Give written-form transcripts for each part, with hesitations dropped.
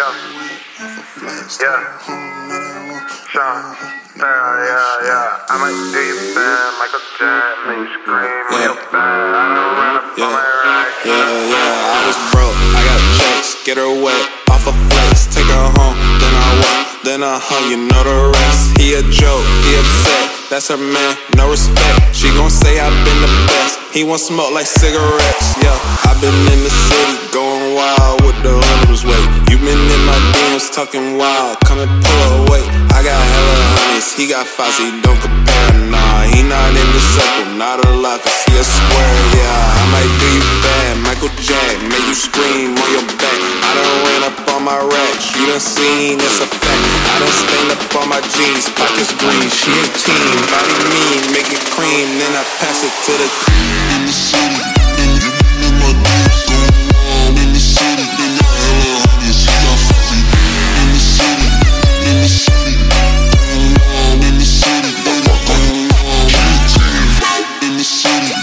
I might do you bad, Michael Jackson, make you scream real bad. I don't run up on my right. I was broke, I got checks, get her wet, off a flex, take her home, then I walk, then I hung, you know the rest. He a joke, he upset. That's her man, no respect. She gon' say I've been the best. He won't smoke like cigarettes, yeah. I've been in the city, going wild with the homies weight. You been in my DMs, talking wild, come and pull away. I got hella honeys, he got Fozzy, don't compare, nah. He not in the circle, not a lot, cause he a square, yeah. I might do you bad, Michael Jack, make you scream on your back. I done ran up on my racks, you done seen, it's a fact. I done stained up on my jeans, pockets green, she a teen. Body mean, make it cream, then I pass it to the in the city, in my dance going in the city, then I hella honeys, he got Fuzzy. In the city, in the city, in the city, in the city,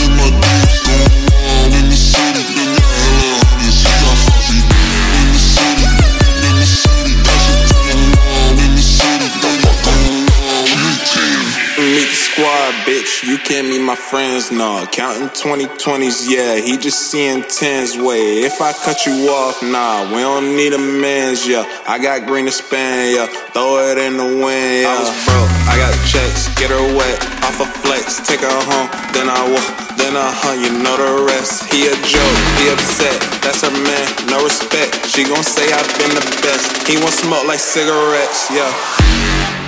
in my dance going in the city, then I hella honeys, he got Fuzzy. In the city, in the city, meet the squad, bitch. You can't meet my friends, nah. Counting 2020s, yeah. He just seeing tens, way. If I cut you off, nah. We don't need amends, yeah. I got green to spend, yeah. Throw it in the wind, yeah. I was broke, I got checks, get her wet, off a flex, take her home, then I walk, then I hunt, you know the rest. He a joke, he upset. That's her man, no respect. She gon' say I've been the best. He won't smoke like cigarettes, yeah.